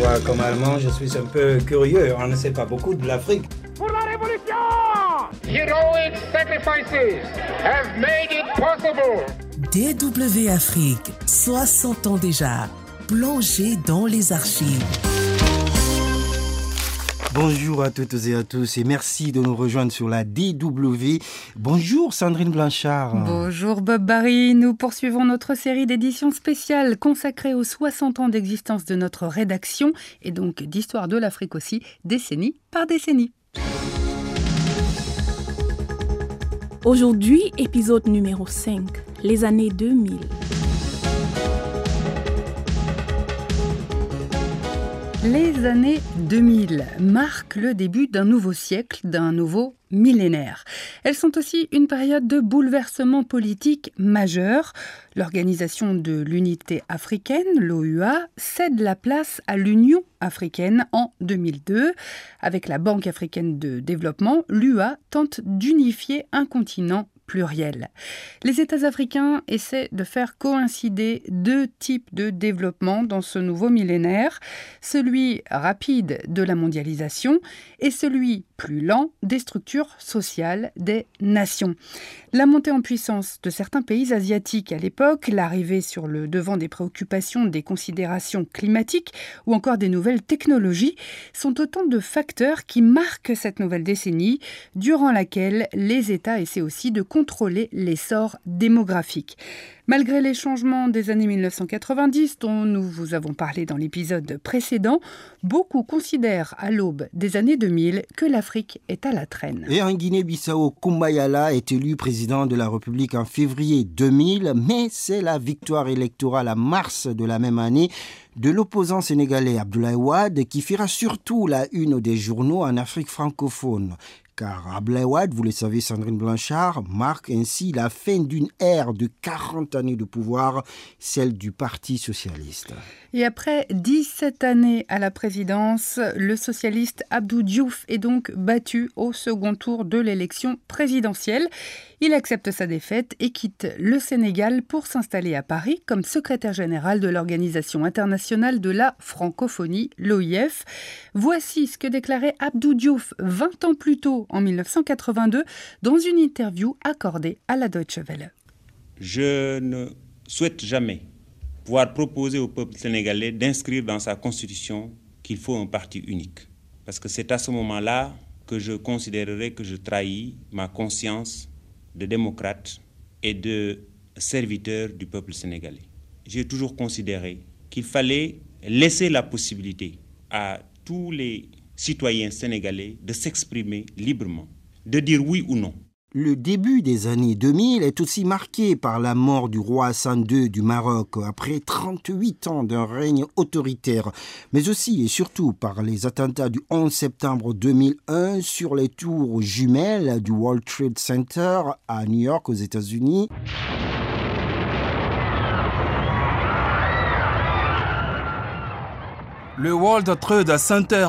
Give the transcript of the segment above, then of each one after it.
Moi, comme Allemand, je suis un peu curieux. On ne sait pas beaucoup de l'Afrique. Pour la révolution! Heroic sacrifices have made it possible. DW Afrique, 60 ans déjà, plongé dans les archives. Bonjour à toutes et à tous et merci de nous rejoindre sur la DW. Bonjour Sandrine Blanchard. Bonjour Bob Barry. Nous poursuivons notre série d'éditions spéciales consacrée aux 60 ans d'existence de notre rédaction et donc d'histoire de l'Afrique aussi, décennie par décennie. Aujourd'hui, épisode numéro 5, les années 2000. Les années 2000 marquent le début d'un nouveau siècle, d'un nouveau millénaire. Elles sont aussi une période de bouleversement politique majeur. L'Organisation de l'Unité Africaine, l'OUA, cède la place à l'Union Africaine en 2002. Avec la Banque Africaine de Développement, l'UA tente d'unifier un continent pluriel. Les États africains essaient de faire coïncider deux types de développement dans ce nouveau millénaire, celui rapide de la mondialisation et celui plus lent des structures sociales des nations. La montée en puissance de certains pays asiatiques à l'époque, l'arrivée sur le devant des préoccupations des considérations climatiques ou encore des nouvelles technologies sont autant de facteurs qui marquent cette nouvelle décennie durant laquelle les États essaient aussi de contrôler l'essor démographique. Malgré les changements des années 1990 dont nous vous avons parlé dans l'épisode précédent, beaucoup considèrent à l'aube des années 2000 que l'Afrique est à la traîne. Et en Guinée-Bissau, Kumba Yala est élu président de la République en février 2000, mais c'est la victoire électorale en mars de la même année de l'opposant sénégalais Abdoulaye Wade qui fera surtout la une des journaux en Afrique francophone. Car Abdoulaye Wade, vous le savez Sandrine Blanchard, marque ainsi la fin d'une ère de 40 années de pouvoir, celle du Parti socialiste. Et après 17 années à la présidence, le socialiste Abdou Diouf est donc battu au second tour de l'élection présidentielle. Il accepte sa défaite et quitte le Sénégal pour s'installer à Paris comme secrétaire général de l'Organisation Internationale de la Francophonie, l'OIF. Voici ce que déclarait Abdou Diouf 20 ans plus tôt, en 1982, dans une interview accordée à la Deutsche Welle. Je ne souhaite jamais pouvoir proposer au peuple sénégalais d'inscrire dans sa constitution qu'il faut un parti unique. Parce que c'est à ce moment-là que je considérerais que je trahis ma conscience de démocrate et de serviteur du peuple sénégalais. J'ai toujours considéré qu'il fallait laisser la possibilité à tous les citoyens sénégalais de s'exprimer librement, de dire oui ou non. Le début des années 2000 est aussi marqué par la mort du roi Hassan II du Maroc après 38 ans d'un règne autoritaire, mais aussi et surtout par les attentats du 11 septembre 2001 sur les tours jumelles du World Trade Center à New York aux États-Unis. Le World Trade Center.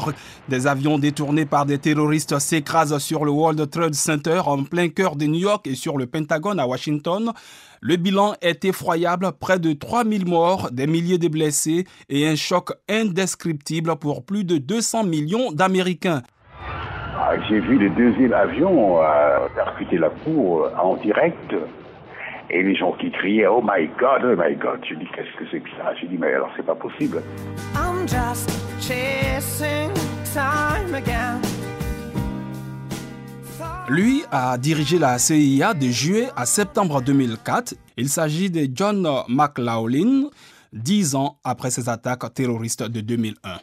Des avions détournés par des terroristes s'écrasent sur le World Trade Center en plein cœur de New York et sur le Pentagone à Washington. Le bilan est effroyable, près de 3000 morts, des milliers de blessés et un choc indescriptible pour plus de 200 millions d'Américains. J'ai vu le deuxième avion percuter la cour en direct. Et les gens qui criaient « Oh my God, oh my God !» Je dis « Qu'est-ce que c'est que ça ?» Je dis « Mais alors, c'est pas possible. » I'm just chasing time again. Lui a dirigé la CIA de juillet à septembre 2004. Il s'agit de John McLaughlin, 10 ans après ses attaques terroristes de 2001.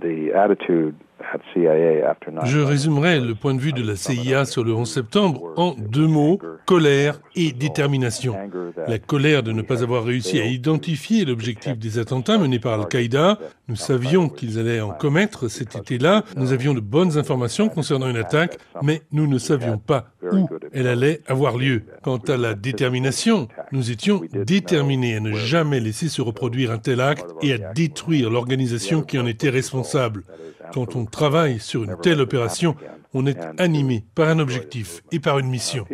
The attitude at CIA after 9/11. Je résumerai le point de vue de la CIA sur le 11 septembre en deux mots, colère et détermination. La colère de ne pas avoir réussi à identifier l'objectif des attentats menés par Al-Qaïda. Nous savions qu'ils allaient en commettre cet été-là. Nous avions de bonnes informations concernant une attaque, mais nous ne savions pas où elle allait avoir lieu. Quant à la détermination, nous étions déterminés à ne jamais laisser se reproduire un tel acte et à détruire l'organisation qui en était responsable. Quand on travaille sur une telle opération, on est animé par un objectif et par une mission.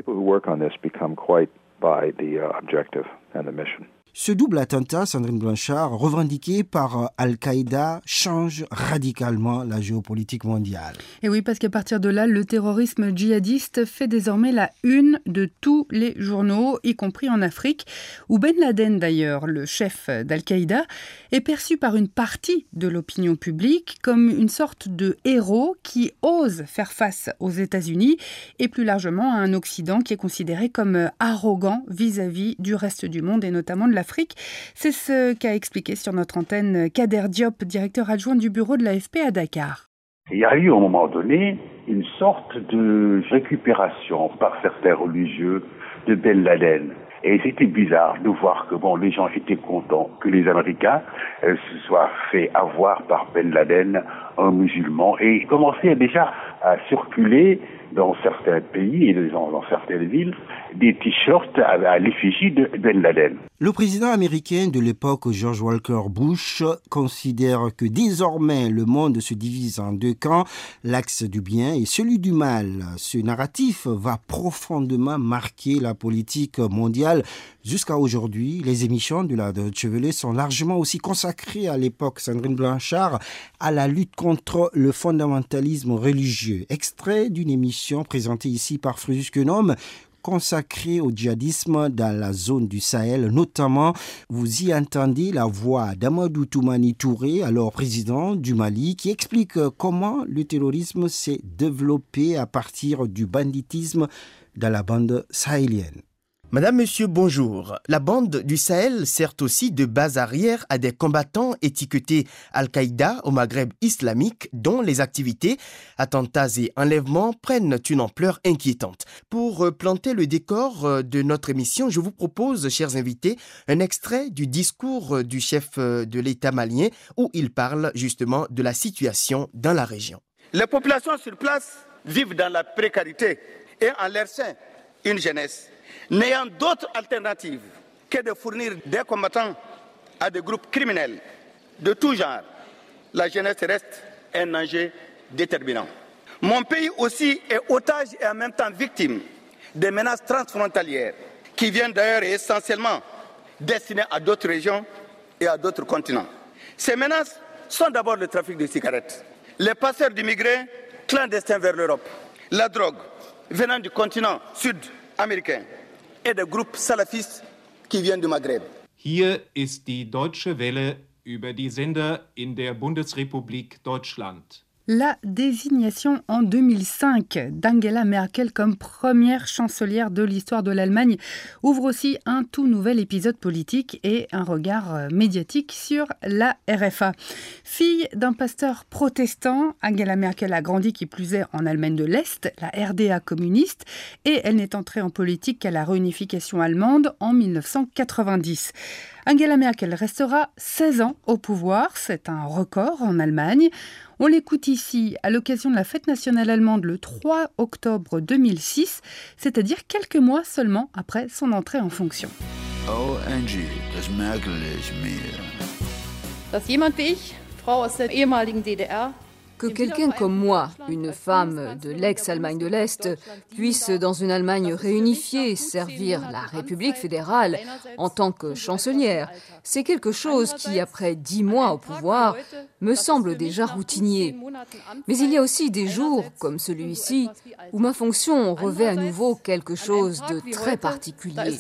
Ce double attentat, Sandrine Blanchard, revendiqué par Al-Qaïda, change radicalement la géopolitique mondiale. Et oui, parce qu'à partir de là, le terrorisme djihadiste fait désormais la une de tous les journaux, y compris en Afrique, où Ben Laden, d'ailleurs, le chef d'Al-Qaïda, est perçu par une partie de l'opinion publique comme une sorte de héros qui ose faire face aux États-Unis et plus largement à un Occident qui est considéré comme arrogant vis-à-vis du reste du monde et notamment de l'Afrique. C'est ce qu'a expliqué sur notre antenne Kader Diop, directeur adjoint du bureau de l'AFP à Dakar. Il y a eu, à un moment donné, une sorte de récupération par certains religieux de Ben Laden. Et c'était bizarre de voir que les gens étaient contents que les Américains se soient fait avoir par Ben Laden, un musulman, et commençaient déjà à circuler dans certains pays et dans certaines villes des t-shirts à l'effigie de Ben Laden. Le président américain de l'époque, George Walker Bush, considère que désormais le monde se divise en deux camps, l'axe du bien et celui du mal. Ce narratif va profondément marquer la politique mondiale. Jusqu'à aujourd'hui, les émissions de la Deutsche Welle sont largement aussi consacrées à l'époque, Sandrine Blanchard, à la lutte contre le fondamentalisme religieux. Extrait d'une émission présentée ici par Fréjus Quenombe, consacré au djihadisme dans la zone du Sahel. Notamment, vous y entendez la voix d'Amadou Toumani Touré, alors président du Mali, qui explique comment le terrorisme s'est développé à partir du banditisme dans la bande sahélienne. Madame, Monsieur, bonjour. La bande du Sahel sert aussi de base arrière à des combattants étiquetés Al-Qaïda au Maghreb islamique, dont les activités, attentats et enlèvements prennent une ampleur inquiétante. Pour planter le décor de notre émission, je vous propose, chers invités, un extrait du discours du chef de l'État malien où il parle justement de la situation dans la région. Les populations sur place vivent dans la précarité et en leur sein une jeunesse n'ayant d'autre alternative que de fournir des combattants à des groupes criminels de tout genre. La jeunesse reste un enjeu déterminant. Mon pays aussi est otage et en même temps victime des menaces transfrontalières qui viennent d'ailleurs et essentiellement destinées à d'autres régions et à d'autres continents. Ces menaces sont d'abord le trafic de cigarettes, les passeurs d'immigrés clandestins vers l'Europe, la drogue venant du continent sud-américain, et des groupes salafistes qui viennent du Maghreb. Hier ist die Deutsche Welle über die Sender in der Bundesrepublik Deutschland. La désignation en 2005 d'Angela Merkel comme première chancelière de l'histoire de l'Allemagne ouvre aussi un tout nouvel épisode politique et un regard médiatique sur la RFA. Fille d'un pasteur protestant, Angela Merkel a grandi qui plus est en Allemagne de l'Est, la RDA communiste, et elle n'est entrée en politique qu'à la réunification allemande en 1990. Angela Merkel restera 16 ans au pouvoir, c'est un record en Allemagne. On l'écoute ici à l'occasion de la fête nationale allemande le 3 octobre 2006, c'est-à-dire quelques mois seulement après son entrée en fonction. Oh Angie, das Merkel ist mir. Dass jemand wie ich, Frau aus der ehemaligen DDR, que quelqu'un comme moi, une femme de l'ex-Allemagne de l'Est, puisse, dans une Allemagne réunifiée, servir la République fédérale en tant que chancelière, c'est quelque chose qui, après 10 mois au pouvoir, me semble déjà routinier. Mais il y a aussi des jours, comme celui-ci, où ma fonction revêt à nouveau quelque chose de très particulier.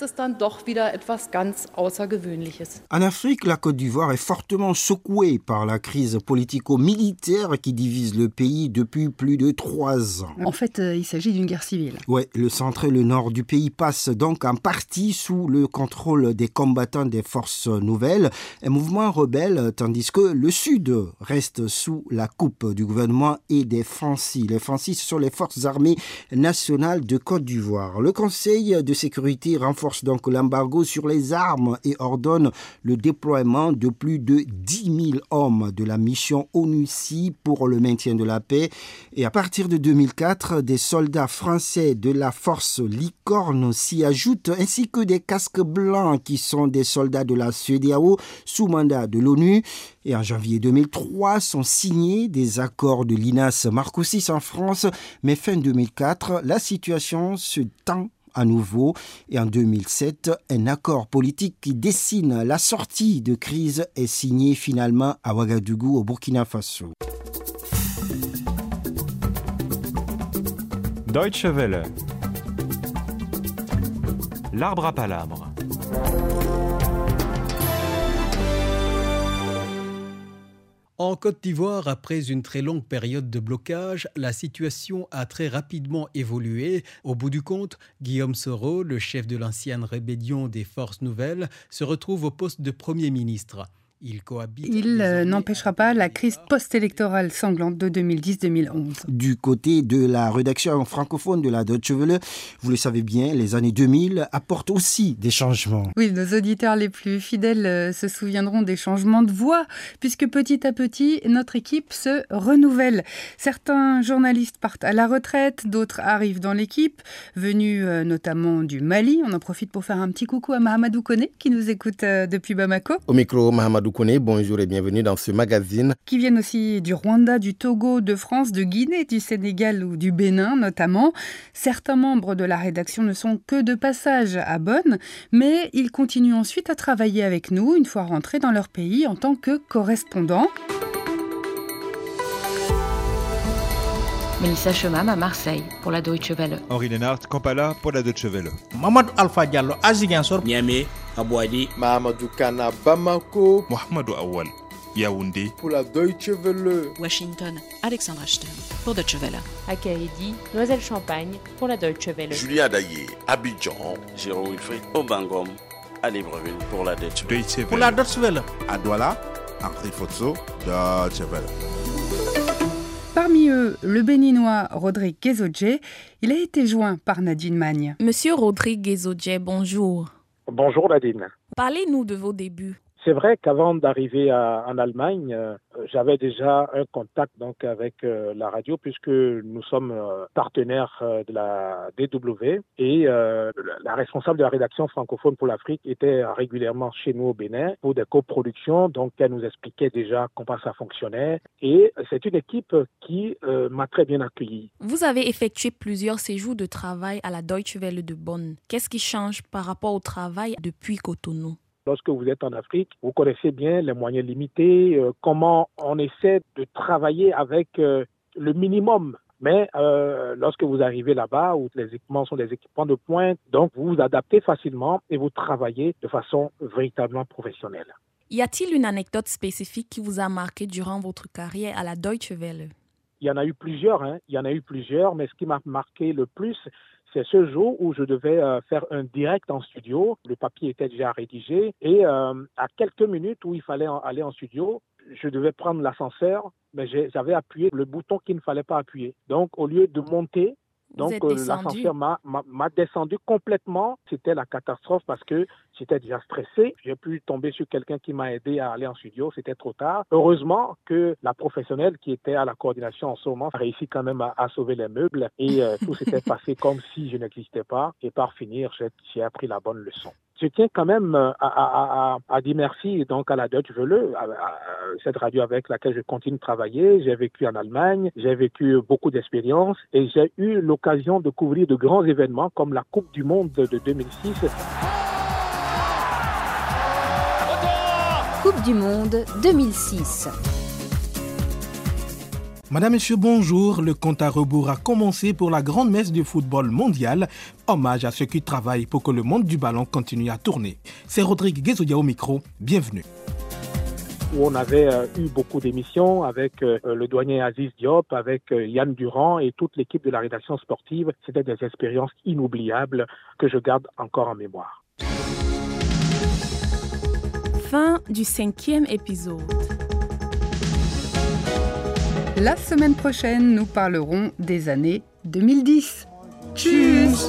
En Afrique, la Côte d'Ivoire est fortement secouée par la crise politico-militaire qui divise le pays depuis plus de 3 ans. En fait, il s'agit d'une guerre civile. Oui, le centre et le nord du pays passent donc en partie sous le contrôle des combattants des Forces Nouvelles, un mouvement rebelle, tandis que le sud reste sous la coupe du gouvernement et des FANCI. Les FANCI, ce sont les Forces armées nationales de Côte d'Ivoire. Le Conseil de sécurité renforce donc l'embargo sur les armes et ordonne le déploiement de plus de 10 000 hommes de la mission ONUCI pour le maintien de la paix. Et à partir de 2004, des soldats français de la force Licorne s'y ajoutent, ainsi que des casques blancs qui sont des soldats de la CEDEAO sous mandat de l'ONU. Et en janvier 2003 sont signés des accords de Linas-Marcoussis en France. Mais fin 2004, la situation se tend à nouveau et en 2007, un accord politique qui dessine la sortie de crise est signé finalement à Ouagadougou au Burkina Faso. Deutsche Welle. L'arbre à palabres. En Côte d'Ivoire, après une très longue période de blocage, la situation a très rapidement évolué. Au bout du compte, Guillaume Soro, le chef de l'ancienne rébellion des Forces Nouvelles, se retrouve au poste de Premier ministre. Il n'empêchera pas la crise post-électorale sanglante de 2010-2011. Du côté de la rédaction francophone de la Deutsche Welle, vous le savez bien, les années 2000 apportent aussi des changements. Oui, nos auditeurs les plus fidèles se souviendront des changements de voix, puisque petit à petit, notre équipe se renouvelle. Certains journalistes partent à la retraite, d'autres arrivent dans l'équipe, venus notamment du Mali. On en profite pour faire un petit coucou à Mahamadou Koné, qui nous écoute depuis Bamako. Au micro, Mahamadou Koné, bonjour et bienvenue dans ce magazine. Qui viennent aussi du Rwanda, du Togo, de France, de Guinée, du Sénégal ou du Bénin notamment. Certains membres de la rédaction ne sont que de passage à Bonn, mais ils continuent ensuite à travailler avec nous une fois rentrés dans leur pays en tant que correspondants. Mélissa Chemam à Marseille pour la Deutsche Welle. Henri Lénard, Kampala pour la Deutsche Welle. Mamadou Alpha Diallo à Ziguinchor. Niamey, Abouadi. Mahamadou Kana, Bamako. Mohamedou Awal, Yaoundé pour la Deutsche Welle. Washington, Alexandre Ashton pour Deutsche Welle. Akaedi, Noiselle-Champagne pour la Deutsche Welle. Julien Daillé, Abidjan. Jérôme Wilfried Obangom à Libreville pour la Deutsche Welle. Pour la Deutsche Welle. À Douala, Henri Fotso, Deutsche Welle. Parmi eux, le béninois Rodrigue Guézodjé. Il a été joint par Nadine Magne. Monsieur Rodrigue Guézodjé, bonjour. Bonjour Nadine. Parlez-nous de vos débuts. C'est vrai qu'avant d'arriver en Allemagne, j'avais déjà un contact donc avec la radio puisque nous sommes partenaires de la DW et la responsable de la rédaction francophone pour l'Afrique était régulièrement chez nous au Bénin pour des coproductions, donc elle nous expliquait déjà comment ça fonctionnait et c'est une équipe qui m'a très bien accueilli. Vous avez effectué plusieurs séjours de travail à la Deutsche Welle de Bonn. Qu'est-ce qui change par rapport au travail depuis Cotonou ? Lorsque vous êtes en Afrique, vous connaissez bien les moyens limités, comment on essaie de travailler avec le minimum. Mais lorsque vous arrivez là-bas, où les équipements sont des équipements de pointe, donc vous vous adaptez facilement et vous travaillez de façon véritablement professionnelle. Y a-t-il une anecdote spécifique qui vous a marqué durant votre carrière à la Deutsche Welle ? Il y en a eu plusieurs, mais ce qui m'a marqué le plus, c'est ce jour où je devais faire un direct en studio. Le papier était déjà rédigé et à quelques minutes où il fallait aller en studio, je devais prendre l'ascenseur, mais j'avais appuyé le bouton qu'il ne fallait pas appuyer. Donc, au lieu de monter, l'ascenseur m'a descendu complètement. C'était la catastrophe parce que j'étais déjà stressé. J'ai pu tomber sur quelqu'un qui m'a aidé à aller en studio. C'était trop tard. Heureusement que la professionnelle qui était à la coordination en ce moment a réussi quand même à sauver les meubles. Et tout s'était passé comme si je n'existais pas. Et par finir, j'ai appris la bonne leçon. Je tiens quand même à dire merci donc à la Deutsche Welle, à cette radio avec laquelle je continue de travailler. J'ai vécu en Allemagne, j'ai vécu beaucoup d'expériences et j'ai eu l'occasion de couvrir de grands événements comme la Coupe du Monde de 2006. Coupe du Monde 2006. Madame, Monsieur, bonjour. Le compte à rebours a commencé pour la grande messe du football mondial. Hommage à ceux qui travaillent pour que le monde du ballon continue à tourner. C'est Rodrigue Guézodjé au micro. Bienvenue. Où on avait eu beaucoup d'émissions avec le douanier Aziz Diop, avec Yann Durand et toute l'équipe de la rédaction sportive. C'était des expériences inoubliables que je garde encore en mémoire. Fin du 5e épisode. La semaine prochaine, nous parlerons des années 2010. Tchuss!